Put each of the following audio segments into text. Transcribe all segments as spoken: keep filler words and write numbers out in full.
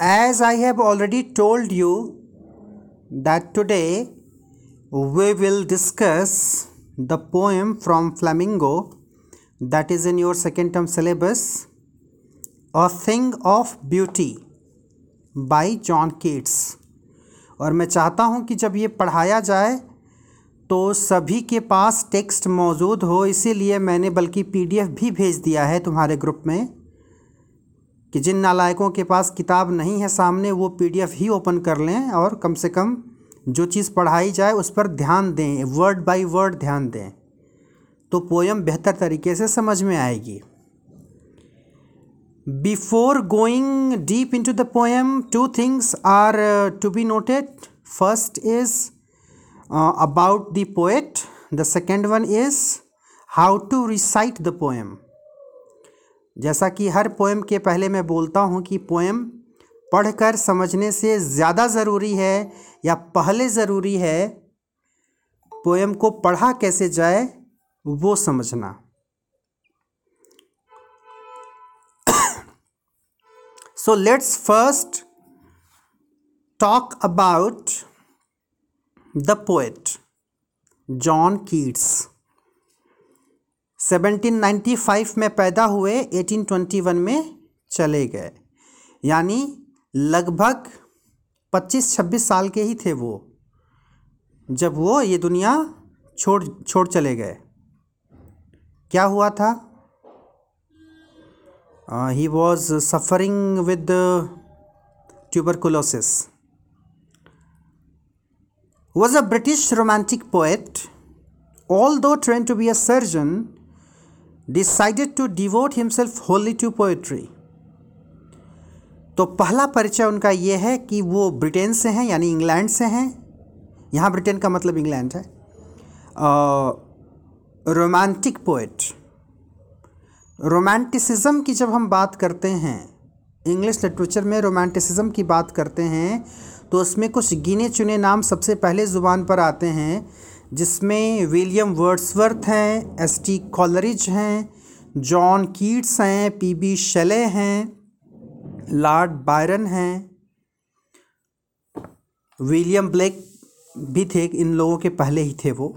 As I have already told you that today we will discuss the poem from Flamingo that is in your second term syllabus, A Thing of Beauty by John Keats। और मैं चाहता हूँ कि जब ये पढ़ाया जाए तो सभी के पास टेक्स्ट मौजूद हो, इसीलिए मैंने बल्कि पीडीएफ भी भेज दिया है तुम्हारे ग्रुप में कि जिन नालायकों के पास किताब नहीं है सामने वो पीडीएफ ही ओपन कर लें और कम से कम जो चीज़ पढ़ाई जाए उस पर ध्यान दें, वर्ड बाय वर्ड ध्यान दें, तो पोयम बेहतर तरीके से समझ में आएगी। Before going deep into the poem two things are to be noted. First is about the poet, the second one is how to recite the poem. जैसा कि हर पोएम के पहले मैं बोलता हूँ कि पोएम पढ़कर समझने से ज़्यादा ज़रूरी है या पहले ज़रूरी है पोएम को पढ़ा कैसे जाए वो समझना। So let's first talk about the poet John Keats. Seventeen ninety five में पैदा हुए, एटीन ट्वेंटी वन में चले गए, यानी लगभग पच्चीस छब्बीस साल के ही थे वो जब वो ये दुनिया छोड़ छोड़ चले गए। क्या हुआ था? He was suffering with tuberculosis. Was a British romantic poet, although trained to be a surgeon, decided to devote himself wholly to poetry. तो पहला परिचय उनका ये है कि वो ब्रिटेन से हैं, यानी इंग्लैंड से हैं, यहाँ ब्रिटेन का मतलब इंग्लैंड है। रोमांटिक पोएट, रोमांटिसिज्म की जब हम बात करते हैं इंग्लिश लिटरेचर में, रोमांटिसिज्म की बात करते हैं तो उसमें कुछ गिने चुने नाम सबसे पहले ज़ुबान पर आते हैं, जिसमें विलियम वर्ड्सवर्थ हैं, एस टी कॉलरिज हैं, जॉन कीट्स हैं, पी बी शेले हैं, लॉर्ड बायरन हैं, विलियम ब्लेक भी थे, इन लोगों के पहले ही थे वो।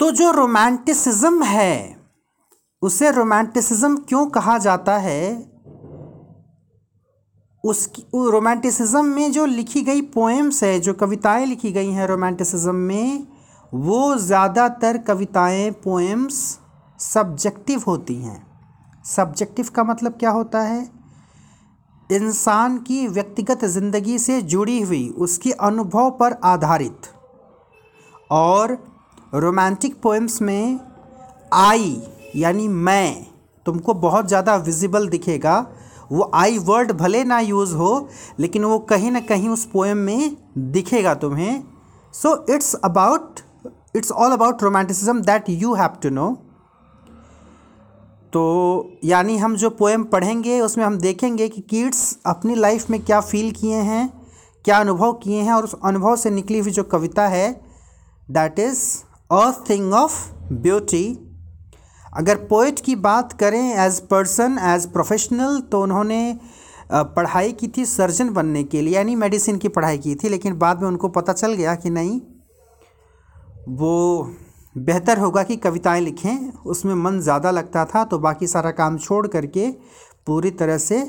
तो जो रोमांटिसिज्म है उसे रोमांटिसिज्म क्यों कहा जाता है? उसकी रोमांटिसिज्म में जो लिखी गई पोएम्स है, जो कविताएं लिखी गई हैं रोमांटिसिज्म में, वो ज़्यादातर कविताएं पोएम्स सब्जेक्टिव होती हैं। सब्जेक्टिव का मतलब क्या होता है? इंसान की व्यक्तिगत ज़िंदगी से जुड़ी हुई, उसके अनुभव पर आधारित। और रोमांटिक पोएम्स में आई यानी मैं तुमको बहुत ज़्यादा विजिबल दिखेगा। वो आई वर्ड भले ना यूज़ हो लेकिन वो कहीं ना कहीं उस पोएम में दिखेगा तुम्हें। So it's about it's all about romanticism that you have to know. तो यानी हम जो पोएम पढ़ेंगे उसमें हम देखेंगे कि कीट्स अपनी लाइफ में क्या फ़ील किए हैं, क्या अनुभव किए हैं, और उस अनुभव से निकली हुई जो कविता है that is a thing of beauty. अगर पोएट की बात करें एज पर्सन, एज प्रोफेशनल, तो उन्होंने पढ़ाई की थी सर्जन बनने के लिए, यानी मेडिसिन की पढ़ाई की थी, लेकिन बाद में उनको पता चल गया कि नहीं, वो बेहतर होगा कि कविताएं लिखें, उसमें मन ज़्यादा लगता था, तो बाकी सारा काम छोड़ करके पूरी तरह से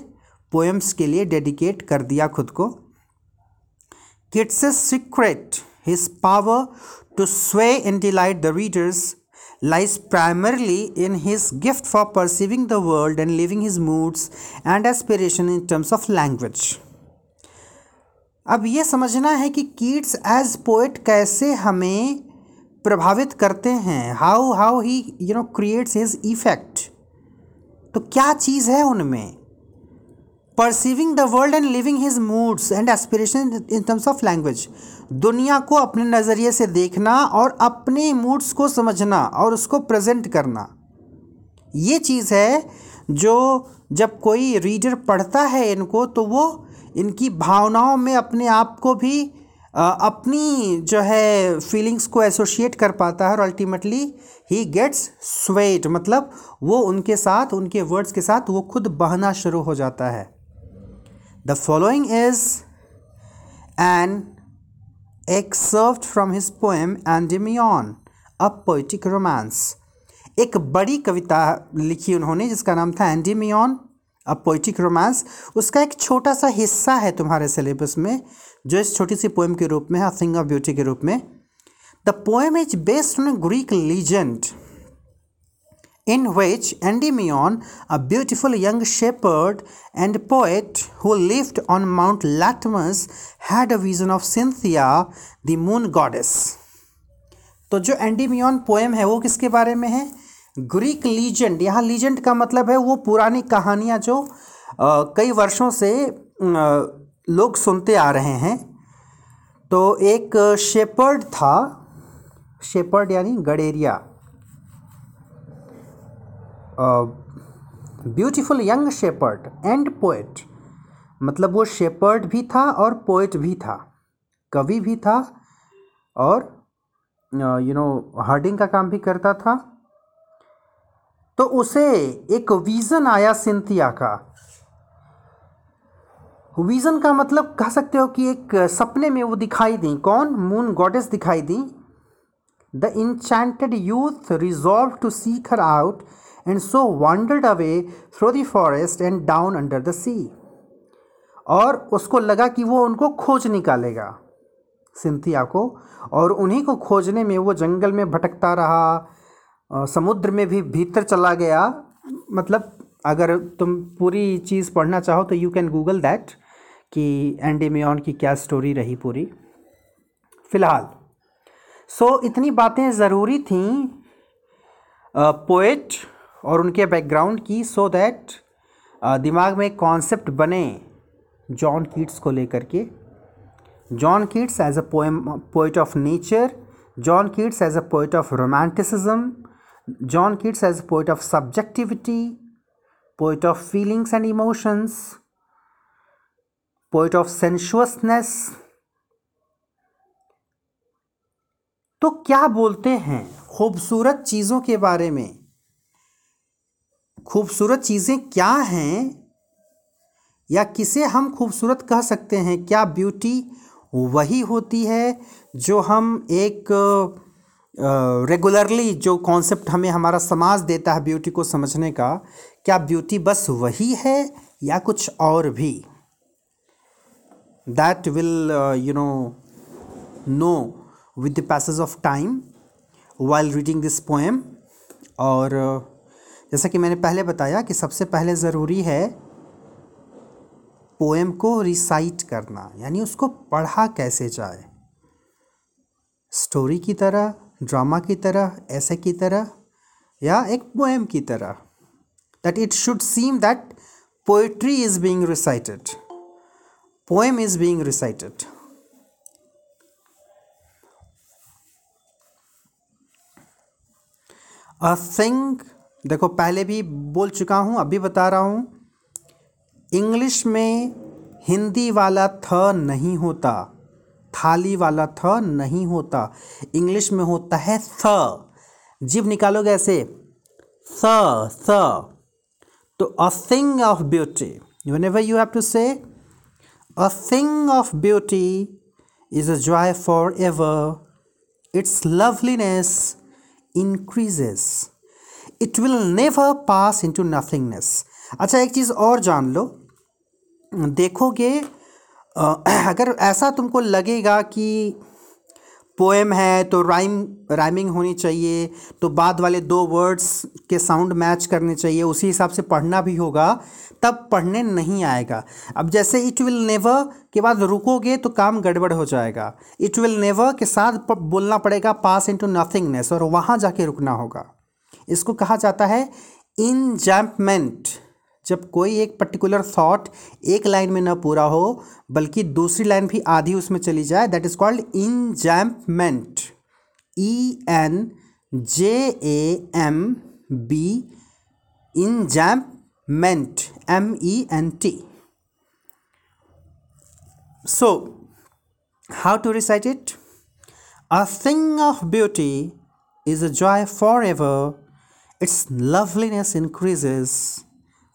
पोएम्स के लिए डेडिकेट कर दिया खुद को। Keats secret, his power to sway and delight the readers lies primarily in his gift for perceiving the world and living his moods and aspiration in terms of language। अब ये समझना है कि कीट्स as poet कैसे हमें प्रभावित करते हैं, how how he you know creates his effect। तो क्या चीज़ है उनमें? Perceiving the world and living his moods and aspiration in terms of language. दुनिया को अपने नज़रिए से देखना और अपने मूड्स को समझना और उसको प्रेजेंट करना, ये चीज़ है जो जब कोई रीडर पढ़ता है इनको तो वो इनकी भावनाओं में अपने आप को भी अपनी जो है फीलिंग्स को एसोशिएट कर पाता है और अल्टीमेटली ही गेट्स स्वेट, मतलब वो उनके साथ, उनके वर्ड्स के साथ वो खुद बहना शुरू हो जाता है। The following is an excerpt from his poem Endymion, a poetic romance. एक बड़ी कविता लिखी उन्होंने जिसका नाम था एंडीमियन अ पोएटिक रोमांस। उसका एक छोटा सा हिस्सा है तुम्हारे सिलेबस में जो इस छोटी सी पोएम के रूप में है, अ थिंग ऑफ ब्यूटी के रूप में। The poem is based on Greek legend in which Endymion, a beautiful young shepherd and poet who lived on Mount Latmus, had a vision of Cynthia the moon goddess. तो जो Endymion poem है वो किसके बारे में है? Greek legend. यहाँ legend का मतलब है वो पुरानी कहानियाँ जो आ, कई वर्षों से आ, लोग सुनते आ रहे हैं। तो एक शेपर्ड था, शेपर्ड यानी गडेरिया, beautiful young shepherd and poet, मतलब वो शेपर्ड भी था और पोएट भी था, कवि भी था और यू नो हर्डिंग का काम भी करता था। तो उसे एक विज़न आया सिंथिया का। विज़न का मतलब कह सकते हो कि एक सपने में वो दिखाई दी। कौन? मून गॉडेस दिखाई दी। The enchanted youth resolve to seek her out and so wandered away through the forest and down under the sea. और उसको लगा कि वो उनको खोज निकालेगा, सिंथिया को, और उन्हीं को खोजने में वो जंगल में भटकता रहा, समुद्र में भी भीतर चला गया। मतलब अगर तुम पूरी चीज़ पढ़ना चाहो तो यू कैन गूगल दैट कि एंडीमियन की क्या स्टोरी रही पूरी। फ़िलहाल सो so, इतनी बातें ज़रूरी थी पोएट और उनके बैकग्राउंड की, सो so दैट दिमाग में कॉन्सेप्ट बने जॉन कीट्स को लेकर के। John Keats as a poem, poet of nature, John Keats as a poet of romanticism, John Keats as a poet of subjectivity, poet of feelings and emotions, poet of sensuousness. तो क्या बोलते हैं खूबसूरत चीज़ों के बारे में? खूबसूरत चीज़ें क्या हैं या किसे हम खूबसूरत कह सकते हैं? क्या ब्यूटी वही होती है जो हम एक रेगुलरली जो कॉन्सेप्ट हमें हमारा समाज देता है ब्यूटी को समझने का, क्या ब्यूटी बस वही है या कुछ और भी? That will you know know with the passage of time while reading this poem. और uh, जैसा कि मैंने पहले बताया कि सबसे पहले ज़रूरी है पोएम को रिसाइट करना, यानी उसको पढ़ा कैसे जाए, स्टोरी की तरह, ड्रामा की तरह, ऐसे की तरह या एक पोएम की तरह, that it should seem that poetry is being recited, poem is being recited. A thing, देखो पहले भी बोल चुका हूँ, अभी बता रहा हूँ, इंग्लिश में हिंदी वाला थ नहीं होता, थाली वाला थ नहीं होता, इंग्लिश में होता है थ। जीभ निकालोगे ऐसे थ थ। तो a thing of beauty, whenever you have to say a thing of beauty is a joy for ever, its loveliness increases, it will never pass into nothingness. अच्छा, एक चीज़ और जान लो, देखोगे अगर ऐसा तुमको लगेगा कि पोएम है तो राइम राइमिंग होनी चाहिए, तो बाद वाले दो वर्ड्स के साउंड मैच करने चाहिए, उसी हिसाब से पढ़ना भी होगा, तब पढ़ने नहीं आएगा। अब जैसे इट विल नेवर के बाद रुकोगे तो काम गड़बड़ हो जाएगा। इट विल नेवर के साथ बोलना पड़ेगा पास इनटू नथिंगनेस और वहाँ जाके रुकना होगा। इसको कहा जाता है इंजम्पमेंट, जब कोई एक पर्टिकुलर थॉट एक लाइन में ना पूरा हो बल्कि दूसरी लाइन भी आधी उसमें चली जाए, that is called enjambment. E N J A M B, enjambment, M E N T. So how to recite it? A thing of beauty is a joy for ever, its loveliness increases.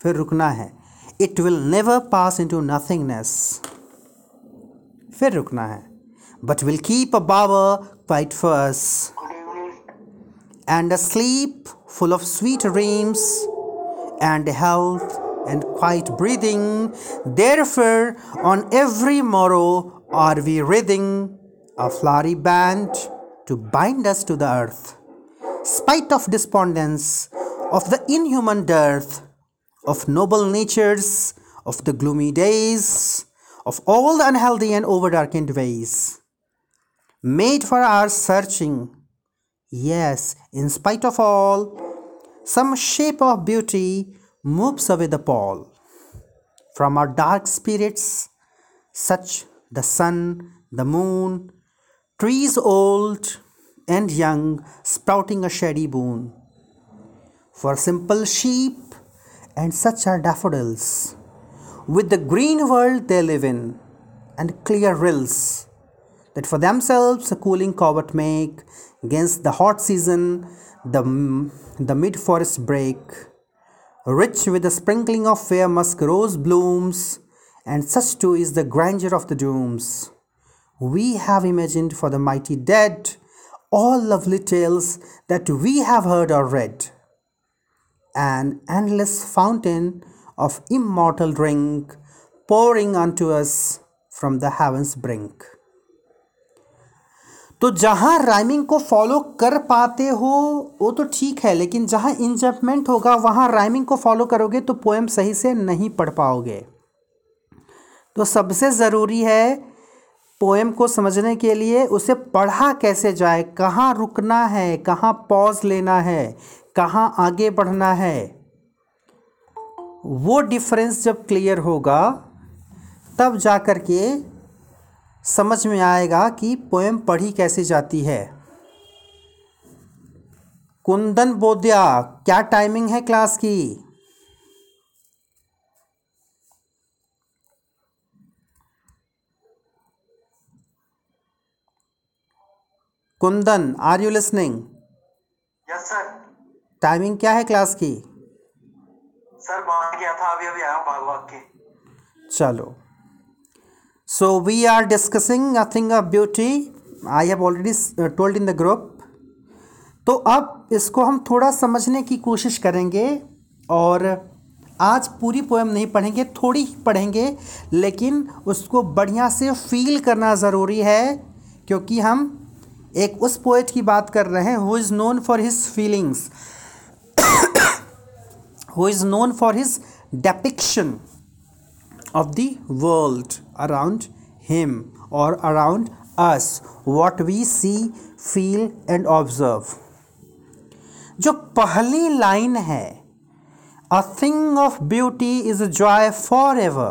फिर रुकना है। it will never pass into nothingness. फिर रुकना है, but will keep a bower quiet for us, and a sleep full of sweet dreams, and health and quiet breathing. Therefore, on every morrow are we wreathing a flowery band to bind us to the earth, spite of despondence, of the inhuman dearth, of noble natures, of the gloomy days, of all the unhealthy and overdarkened ways, made for our searching. Yes, in spite of all, some shape of beauty moves away the pall from our dark spirits, such the sun, the moon, trees old and young sprouting a shady boon. For simple sheep, and such are daffodils, with the green world they live in, and clear rills, that for themselves a cooling covert make, against the hot season, the, the mid-forest break, rich with the sprinkling of fair musk rose blooms, and such too is the grandeur of the dooms we have imagined for the mighty dead, all lovely tales that we have heard or read, an endless fountain of immortal drink pouring unto us from the heavens brink. तो जहाँ rhyming को follow कर पाते हो वो तो ठीक है, लेकिन जहाँ इंजम्पमेंट होगा वहाँ राइमिंग को फॉलो करोगे तो पोएम सही से नहीं पढ़ पाओगे. तो सबसे ज़रूरी है पोएम को समझने के लिए उसे पढ़ा कैसे जाए, कहाँ रुकना है, कहाँ पॉज लेना है, कहाँ आगे बढ़ना है, वो डिफरेंस जब क्लियर होगा तब जा कर के समझ में आएगा कि पोएम पढ़ी कैसे जाती है. कुंदन बोध्या, क्या टाइमिंग है क्लास की? Kundan, are you listening? Yes sir. Timing क्या है क्लास की? सर बाहर गया था, अभी अभी आया हूँ भाग भाग के. चलो. So we are discussing A Thing of Beauty. I have already told in the group. तो अब इसको हम थोड़ा समझने की कोशिश करेंगे और आज पूरी पोएम नहीं पढ़ेंगे, थोड़ी ही पढ़ेंगे, लेकिन उसको बढ़िया से फील करना ज़रूरी है, क्योंकि हम एक उस पोएट की बात कर रहे हैं who is known for his feelings, who is known for his depiction of the world around him or around us, what we see, feel and observe. जो पहली लाइन है, A thing of beauty is a joy forever,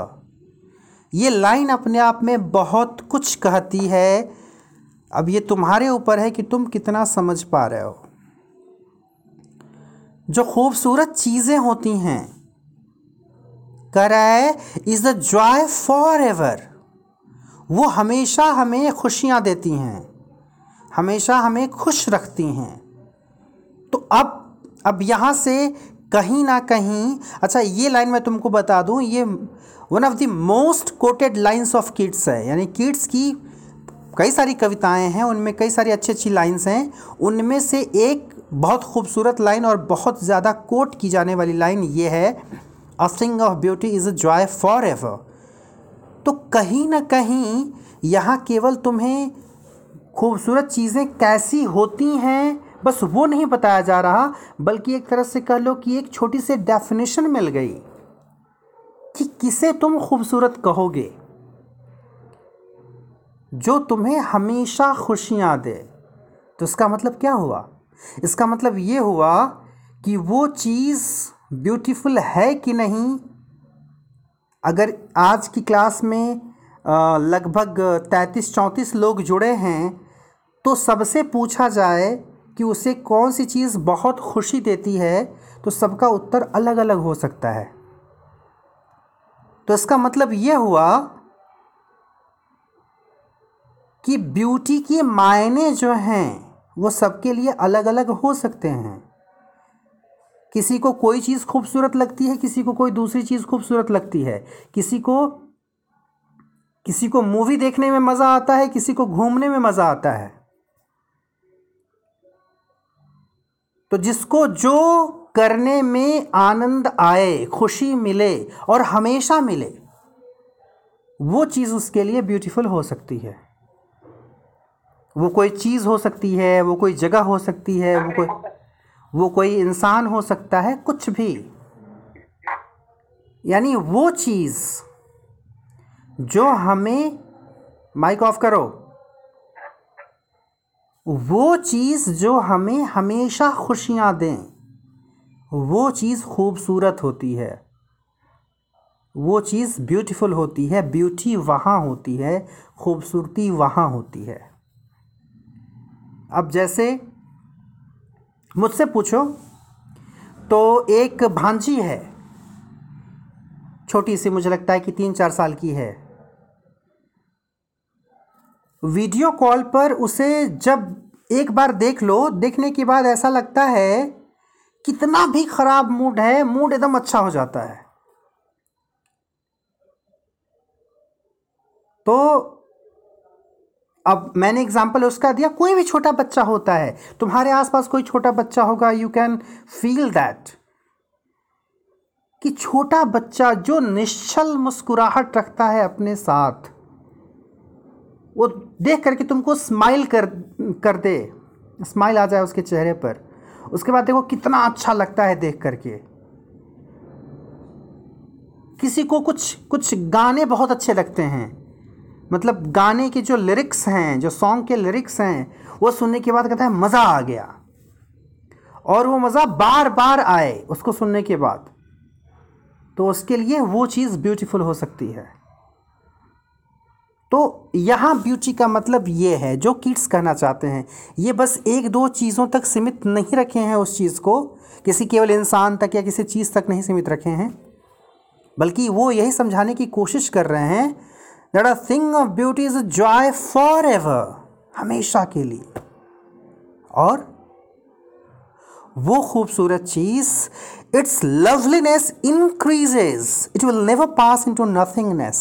ये line अपने आप में बहुत कुछ कहती है. अब ये तुम्हारे ऊपर है कि तुम कितना समझ पा रहे हो. जो खूबसूरत चीज़ें होती हैं, कह रहा है is the joy for ever, वो हमेशा हमें खुशियाँ देती हैं, हमेशा हमें खुश रखती हैं. तो अब अब यहाँ से कहीं ना कहीं, अच्छा ये लाइन मैं तुमको बता दूँ, ये one of the most quoted lines of Keats है. यानी कीट्स की कई सारी कविताएं हैं, उनमें कई सारी अच्छी अच्छी लाइन्स हैं, उनमें से एक बहुत खूबसूरत लाइन और बहुत ज़्यादा कोट की जाने वाली लाइन ये है, A thing of beauty is a joy forever. तो कहीं ना कहीं यहाँ केवल तुम्हें खूबसूरत चीज़ें कैसी होती हैं बस वो नहीं बताया जा रहा, बल्कि एक तरह से कह लो कि एक छोटी सी डेफिनेशन मिल गई कि किसे तुम खूबसूरत कहोगे, जो तुम्हें हमेशा खुशियाँ दे. तो इसका मतलब क्या हुआ? इसका मतलब ये हुआ कि वो चीज़ ब्यूटीफुल है कि नहीं. अगर आज की क्लास में लगभग तैंतीस चौंतीस लोग जुड़े हैं तो सबसे पूछा जाए कि उसे कौन सी चीज़ बहुत खुशी देती है, तो सबका उत्तर अलग अलग हो सकता है. तो इसका मतलब ये हुआ कि ब्यूटी के मायने जो हैं वो सबके लिए अलग अलग हो सकते हैं. किसी को कोई चीज़ खूबसूरत लगती है, किसी को कोई दूसरी चीज़ खूबसूरत लगती है, किसी को किसी को मूवी देखने में मज़ा आता है, किसी को घूमने में मज़ा आता है। तो जिसको जो करने में आनंद आए, खुशी मिले और हमेशा मिले, वो चीज़ उसके लिए ब्यूटीफुल हो सकती है। वो कोई चीज़ हो सकती है, वो कोई जगह हो सकती है, वो कोई वो कोई इंसान हो सकता है, कुछ भी। यानी वो चीज़ जो हमें, माइक ऑफ करो, वो चीज़ जो हमें हमेशा खुशियाँ दें, वो चीज़ खूबसूरत होती है, वो चीज़ ब्यूटीफुल होती है। ब्यूटी वहाँ होती है, खूबसूरती वहाँ होती है। अब जैसे मुझसे पूछो तो एक भांजी है, छोटी सी, मुझे लगता है कि तीन चार साल की है। वीडियो कॉल पर उसे जब एक बार देख लो, देखने के बाद ऐसा लगता है कितना भी ख़राब मूड है, मूड एकदम अच्छा हो जाता है। तो अब मैंने एग्जाम्पल उसका दिया, कोई भी छोटा बच्चा होता है, तुम्हारे आसपास कोई छोटा बच्चा होगा, यू कैन फील दैट कि छोटा बच्चा जो निश्चल मुस्कुराहट रखता है अपने साथ, वो देख करके तुमको स्माइल कर कर दे, स्माइल आ जाए उसके चेहरे पर, उसके बाद देखो कितना अच्छा लगता है देख करके। किसी को कुछ कुछ गाने बहुत अच्छे लगते हैं, मतलब गाने के जो लिरिक्स हैं, जो सॉन्ग के लिरिक्स हैं, वो सुनने के बाद कहता है मज़ा आ गया, और वो मज़ा बार बार आए उसको सुनने के बाद, तो उसके लिए वो चीज़ ब्यूटीफुल हो सकती है। तो यहाँ ब्यूटी का मतलब ये है जो किड्स कहना चाहते हैं, ये बस एक दो चीज़ों तक सीमित नहीं रखे हैं उस चीज़ को, किसी केवल इंसान तक या किसी चीज़ तक नहीं सीमित रखे हैं, बल्कि वो यही समझाने की कोशिश कर रहे हैं That a thing of beauty is a joy forever, हमेशा के लिए। और वो खूबसूरत चीज़, its loveliness increases, it will never pass into nothingness।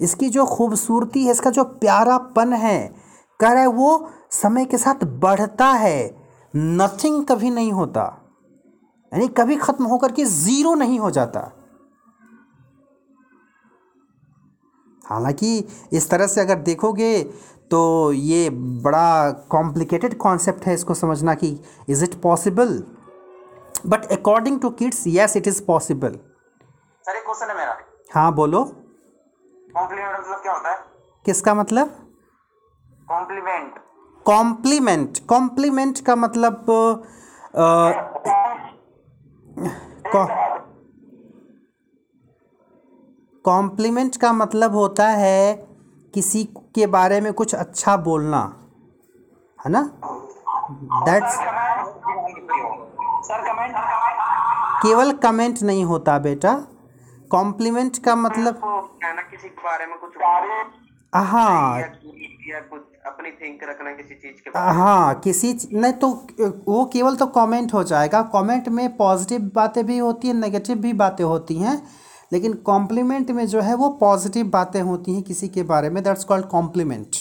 इसकी जो खूबसूरती है, इसका जो प्यारापन है, कह रहा है वो समय के साथ बढ़ता है, nothing कभी नहीं होता, यानी कभी ख़त्म होकर के ज़ीरो नहीं हो जाता। हालांकि इस तरह से अगर देखोगे तो ये बड़ा कॉम्प्लिकेटेड कॉन्सेप्ट है इसको समझना कि is it possible, but according to Keats yes it is possible. Sir एक क्वेश्चन है मेरा। हाँ बोलो। कॉम्प्लीमेंट मतलब क्या होता है? किसका मतलब? कॉम्प्लीमेंट। कॉम्प्लीमेंट कॉम्प्लीमेंट का मतलब आ, कौ... कॉम्प्लीमेंट का मतलब होता है किसी के बारे में कुछ अच्छा बोलना, है ना? दैट्स केवल कमेंट नहीं होता बेटा, कॉम्प्लीमेंट का मतलब किसी के बारे में कुछ, हाँ, अपनी थिंक रखना किसी चीज़ के बारे में, हाँ, किसी नहीं तो वो केवल तो कमेंट हो जाएगा। कमेंट में पॉजिटिव बातें भी होती हैं, नेगेटिव भी बातें होती हैं, लेकिन कॉम्प्लीमेंट में जो है वो पॉजिटिव बातें होती हैं किसी के बारे में, दैट्स कॉल्ड कॉम्प्लीमेंट।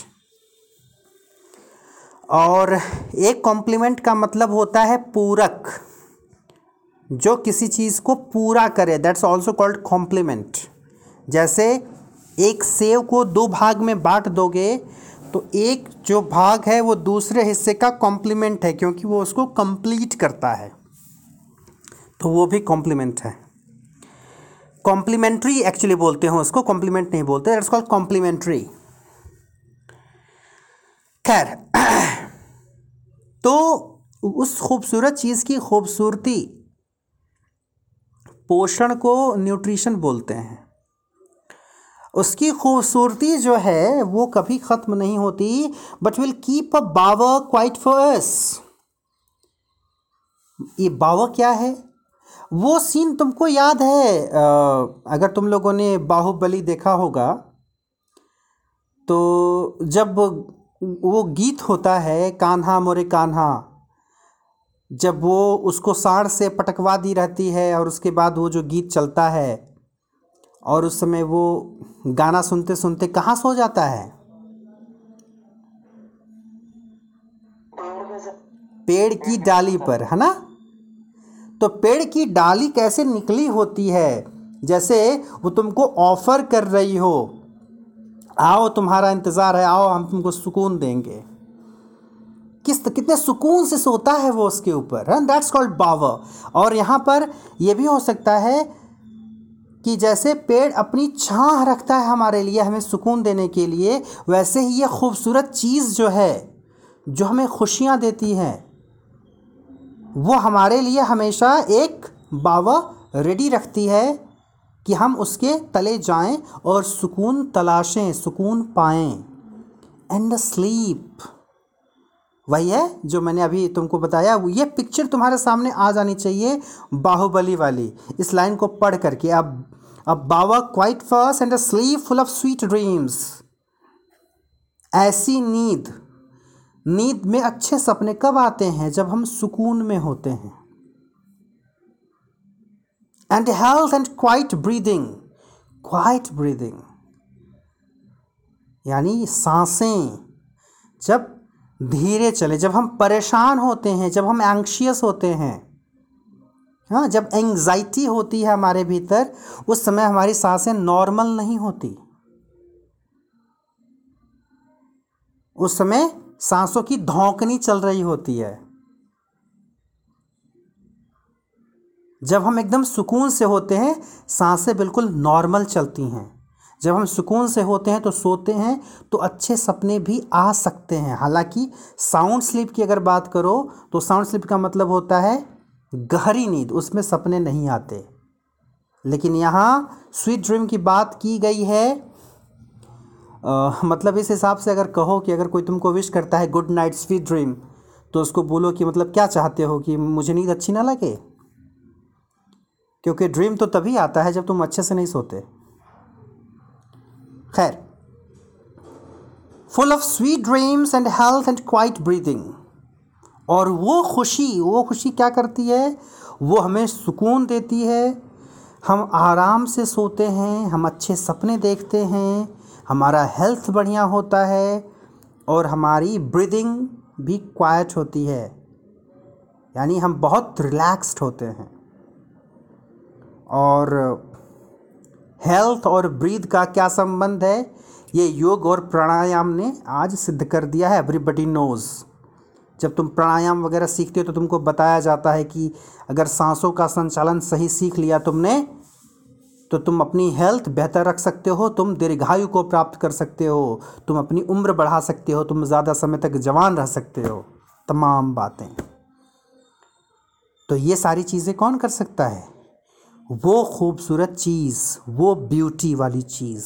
और एक कॉम्प्लीमेंट का मतलब होता है पूरक, जो किसी चीज़ को पूरा करे, दैट्स ऑल्सो कॉल्ड कॉम्प्लीमेंट। जैसे एक सेव को दो भाग में बांट दोगे तो एक जो भाग है वो दूसरे हिस्से का कॉम्प्लीमेंट है, क्योंकि वो उसको कंप्लीट करता है, तो वो भी कॉम्प्लीमेंट है। कॉम्प्लीमेंट्री एक्चुअली बोलते हैं उसको, कॉम्प्लीमेंट नहीं बोलते, दैट्स कॉल्ड कॉम्प्लीमेंट्री। खैर, तो उस खूबसूरत चीज़ की खूबसूरती, पोषण को न्यूट्रिशन बोलते हैं, उसकी खूबसूरती जो है वो कभी ख़त्म नहीं होती, but will keep a bower quiet for us. ये बावर क्या है? वो सीन तुमको याद है, अगर तुम लोगों ने बाहुबली देखा होगा तो जब वो गीत होता है कान्हा मोरे कान्हा, जब वो उसको साँड़ से पटकवा दी रहती है और उसके बाद वो जो गीत चलता है और उस समय वो गाना सुनते सुनते कहाँ सो जाता है? पेड़ की डाली पर, है ना। तो पेड़ की डाली कैसे निकली होती है? जैसे वो तुमको ऑफर कर रही हो, आओ तुम्हारा इंतज़ार है, आओ हम तुमको सुकून देंगे। किस कितने सुकून से सोता है वो उसके ऊपर, है, दैट्स कॉल्ड बावर। और यहाँ पर यह भी हो सकता है कि जैसे पेड़ अपनी छाँह रखता है हमारे लिए, हमें सुकून देने के लिए, वैसे ही ये खूबसूरत चीज़ जो है, जो हमें खुशियाँ देती है, वो हमारे लिए हमेशा एक बावा रेडी रखती है कि हम उसके तले जाएं और सुकून तलाशें, सुकून पाएं। एंड स्लीप, वही है जो मैंने अभी तुमको बताया। ये पिक्चर तुम्हारे सामने आ जानी चाहिए बाहुबली वाली, इस लाइन को पढ़ करके। अब अब bower quiet fast and a sleep full of sweet dreams, ऐसी नींद। नींद में अच्छे सपने कब आते हैं? जब हम सुकून में होते हैं। And health and quiet breathing, quiet breathing यानी सांसें जब धीरे चले, जब हम परेशान होते हैं, जब हम एंक्शियस होते हैं, हाँ, जब एंग्जाइटी होती है हमारे भीतर, उस समय हमारी सांसें नॉर्मल नहीं होती। उस समय सांसों की धौंकनी चल रही होती है। जब हम एकदम सुकून से होते हैं, सांसें बिल्कुल नॉर्मल चलती हैं। जब हम सुकून से होते हैं तो सोते हैं तो अच्छे सपने भी आ सकते हैं। हालांकि साउंड स्लीप की अगर बात करो तो साउंड स्लीप का मतलब होता है गहरी नींद, उसमें सपने नहीं आते। लेकिन यहाँ स्वीट ड्रीम की बात की गई है। Uh, मतलब इस हिसाब से अगर कहो कि अगर कोई तुमको विश करता है गुड नाइट स्वीट ड्रीम, तो उसको बोलो कि मतलब क्या चाहते हो, कि मुझे नींद अच्छी ना लगे। क्योंकि ड्रीम तो तभी आता है जब तुम अच्छे से नहीं सोते। खैर, full of sweet dreams and health and quiet breathing. और वो खुशी, वो खुशी क्या करती है? वो हमें सुकून देती है। हम आराम से सोते हैं, हम अच्छे सपने देखते हैं, हमारा हेल्थ बढ़िया होता है और हमारी ब्रीदिंग भी क्वाइट होती है, यानी हम बहुत रिलैक्स्ड होते हैं। और हेल्थ और ब्रीद का क्या संबंध है, ये योग और प्राणायाम ने आज सिद्ध कर दिया है। Everybody knows. जब तुम प्राणायाम वगैरह सीखते हो तो तुमको बताया जाता है कि अगर सांसों का संचालन सही सीख लिया तुमने तो तुम अपनी हेल्थ बेहतर रख सकते हो, तुम दीर्घायु को प्राप्त कर सकते हो, तुम अपनी उम्र बढ़ा सकते हो, तुम ज़्यादा समय तक जवान रह सकते हो। तमाम बातें। तो ये सारी चीज़ें कौन कर सकता है? वो खूबसूरत चीज़, वो ब्यूटी वाली चीज़।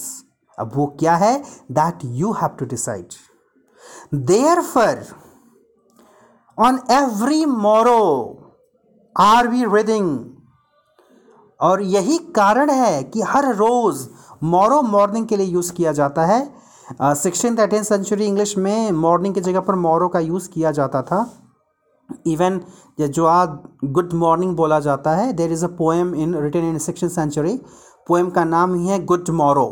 अब वो क्या है? That you have to decide. Therefore on every morrow are we reading. और यही कारण है कि हर रोज़ मॉरो मॉर्निंग के लिए यूज़ किया जाता है। सिक्सटीन एटीन सेंचुरी इंग्लिश में मॉर्निंग की जगह पर मॉरो का यूज़ किया जाता था। इवन जो आज गुड मॉर्निंग बोला जाता है, there is a poem in written in sixteen century. Poem का नाम ही है गुड मॉरो।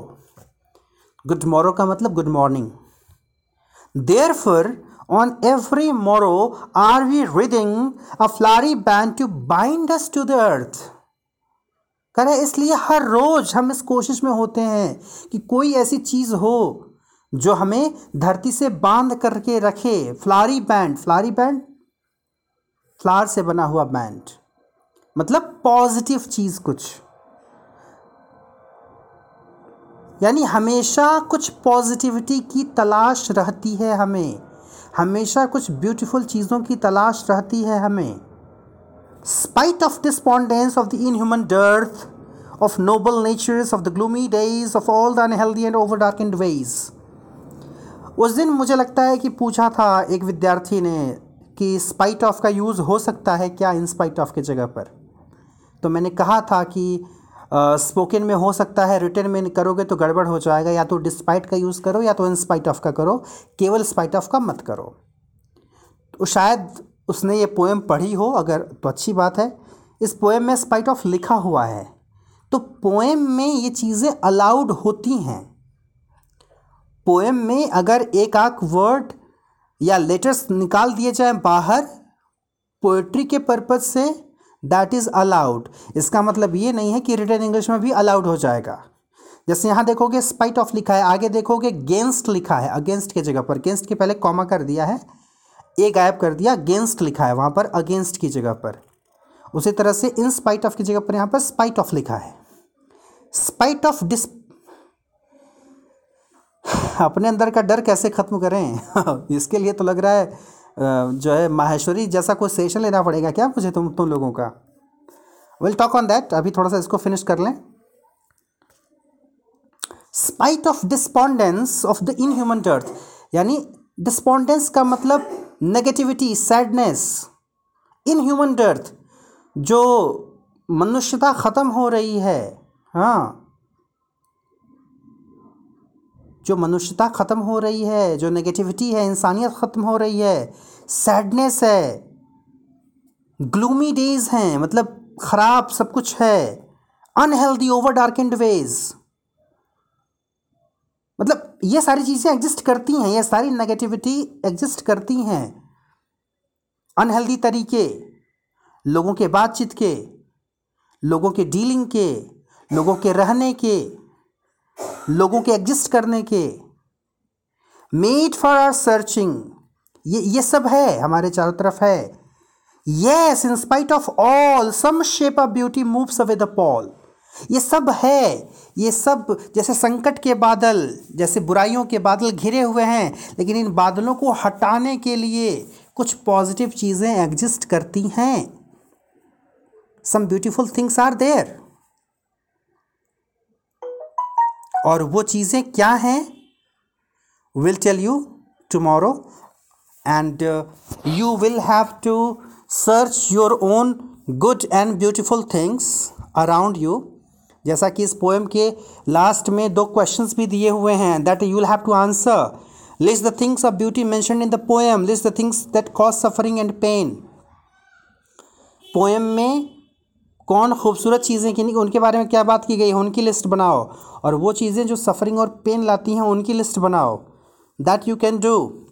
गुड मॉरो का मतलब good morning. Therefore on every morrow are we reading a flowery band to bind us to the earth। करें, इसलिए हर रोज़ हम इस कोशिश में होते हैं कि कोई ऐसी चीज़ हो जो हमें धरती से बांध करके रखे। Flowery band, flowery band flower से बना हुआ बैंड, मतलब पॉजिटिव चीज़ कुछ, यानी हमेशा कुछ पॉजिटिविटी की तलाश रहती है हमें, हमेशा कुछ ब्यूटीफुल चीज़ों की तलाश रहती है हमें। Spite of despondence of the inhuman dearth of noble natures of the gloomy days of all the unhealthy and over darkened ways। उस दिन मुझे लगता है कि पूछा था एक विद्यार्थी ने कि स्पाइट ऑफ का यूज़ हो सकता है क्या इन स्पाइट ऑफ के जगह पर। तो मैंने कहा था कि स्पोकन uh, में हो सकता है, रिटन में करोगे तो गड़बड़ हो जाएगा। या तो डिस्पाइट का यूज़ करो या तो इन स्पाइट ऑफ का करो, केवल स्पाइट ऑफ का मत करो। तो शायद उसने ये पोएम पढ़ी हो, अगर तो अच्छी बात है। इस पोएम में स्पाइट ऑफ लिखा हुआ है, तो पोएम में ये चीज़ें अलाउड होती हैं। पोएम में अगर एक आक वर्ड या लेटर्स निकाल दिए जाए बाहर पोएट्री के पर्पज़ से, दैट इज़ अलाउड। इसका मतलब ये नहीं है कि रिटन इंग्लिश में भी अलाउड हो जाएगा। जैसे यहाँ देखोगे स्पाइट ऑफ लिखा है, आगे देखोगे अगेंस्ट लिखा है, अगेंस्ट के जगह पर अगेंस्ट के पहले कॉमा कर दिया है, ए गायब कर दिया, अगेंस्ट लिखा है वहाँ पर अगेंस्ट की जगह पर। उसी तरह से इन स्पाइट ऑफ की जगह पर यहाँ पर स्पाइट ऑफ लिखा है। स्पाइट ऑफ डिस अपने अंदर का डर कैसे ख़त्म करें इसके लिए तो लग रहा है जो है माहेश्वरी जैसा कोई सेशन लेना पड़ेगा क्या मुझे तुम तुम लोगों का। विल टॉक ऑन दैट, अभी थोड़ा सा इसको फिनिश कर लें। Spite of despondence of the inhuman earth, यानी डिस्पोंडेंस का मतलब नेगेटिविटी, सैडनेस। इनह्यूमन अर्थ जो मनुष्यता ख़त्म हो रही है, हाँ, जो मनुष्यता ख़त्म हो रही है, जो नेगेटिविटी है, इंसानियत ख़त्म हो रही है, सैडनेस है, ग्लूमी डेज हैं, मतलब ख़राब सब कुछ है, अनहेल्दी ओवर डार्केंड वेज, मतलब ये सारी चीज़ें एग्जिस्ट करती हैं, ये सारी नेगेटिविटी एग्जिस्ट करती हैं। अनहेल्दी तरीके लोगों के, बातचीत के, लोगों के डीलिंग के, लोगों के रहने के, लोगों के एग्जिस्ट करने के, मेड फॉर आवर सर्चिंग, ये ये सब है, हमारे चारों तरफ है। Yes in spite of all some shape of beauty moves away the pall, ये सब है, ये सब जैसे संकट के बादल, जैसे बुराइयों के बादल घिरे हुए हैं, लेकिन इन बादलों को हटाने के लिए कुछ पॉजिटिव चीज़ें एग्जिस्ट करती हैं। Some beautiful things are there, और वो चीज़ें क्या हैं will tell you tomorrow, and you will have to search your own good and beautiful things around you. जैसा कि इस पोएम के लास्ट में दो क्वेश्चंस भी दिए हुए हैं, that you will have to answer. List the things of beauty mentioned in the poem, list the things that cause suffering and pain. Poem में कौन खूबसूरत चीज़ें की, उनके बारे में क्या बात की गई है, उनकी लिस्ट बनाओ, और वो चीज़ें जो सफ़रिंग और पेन लाती हैं उनकी लिस्ट बनाओ। That you can do.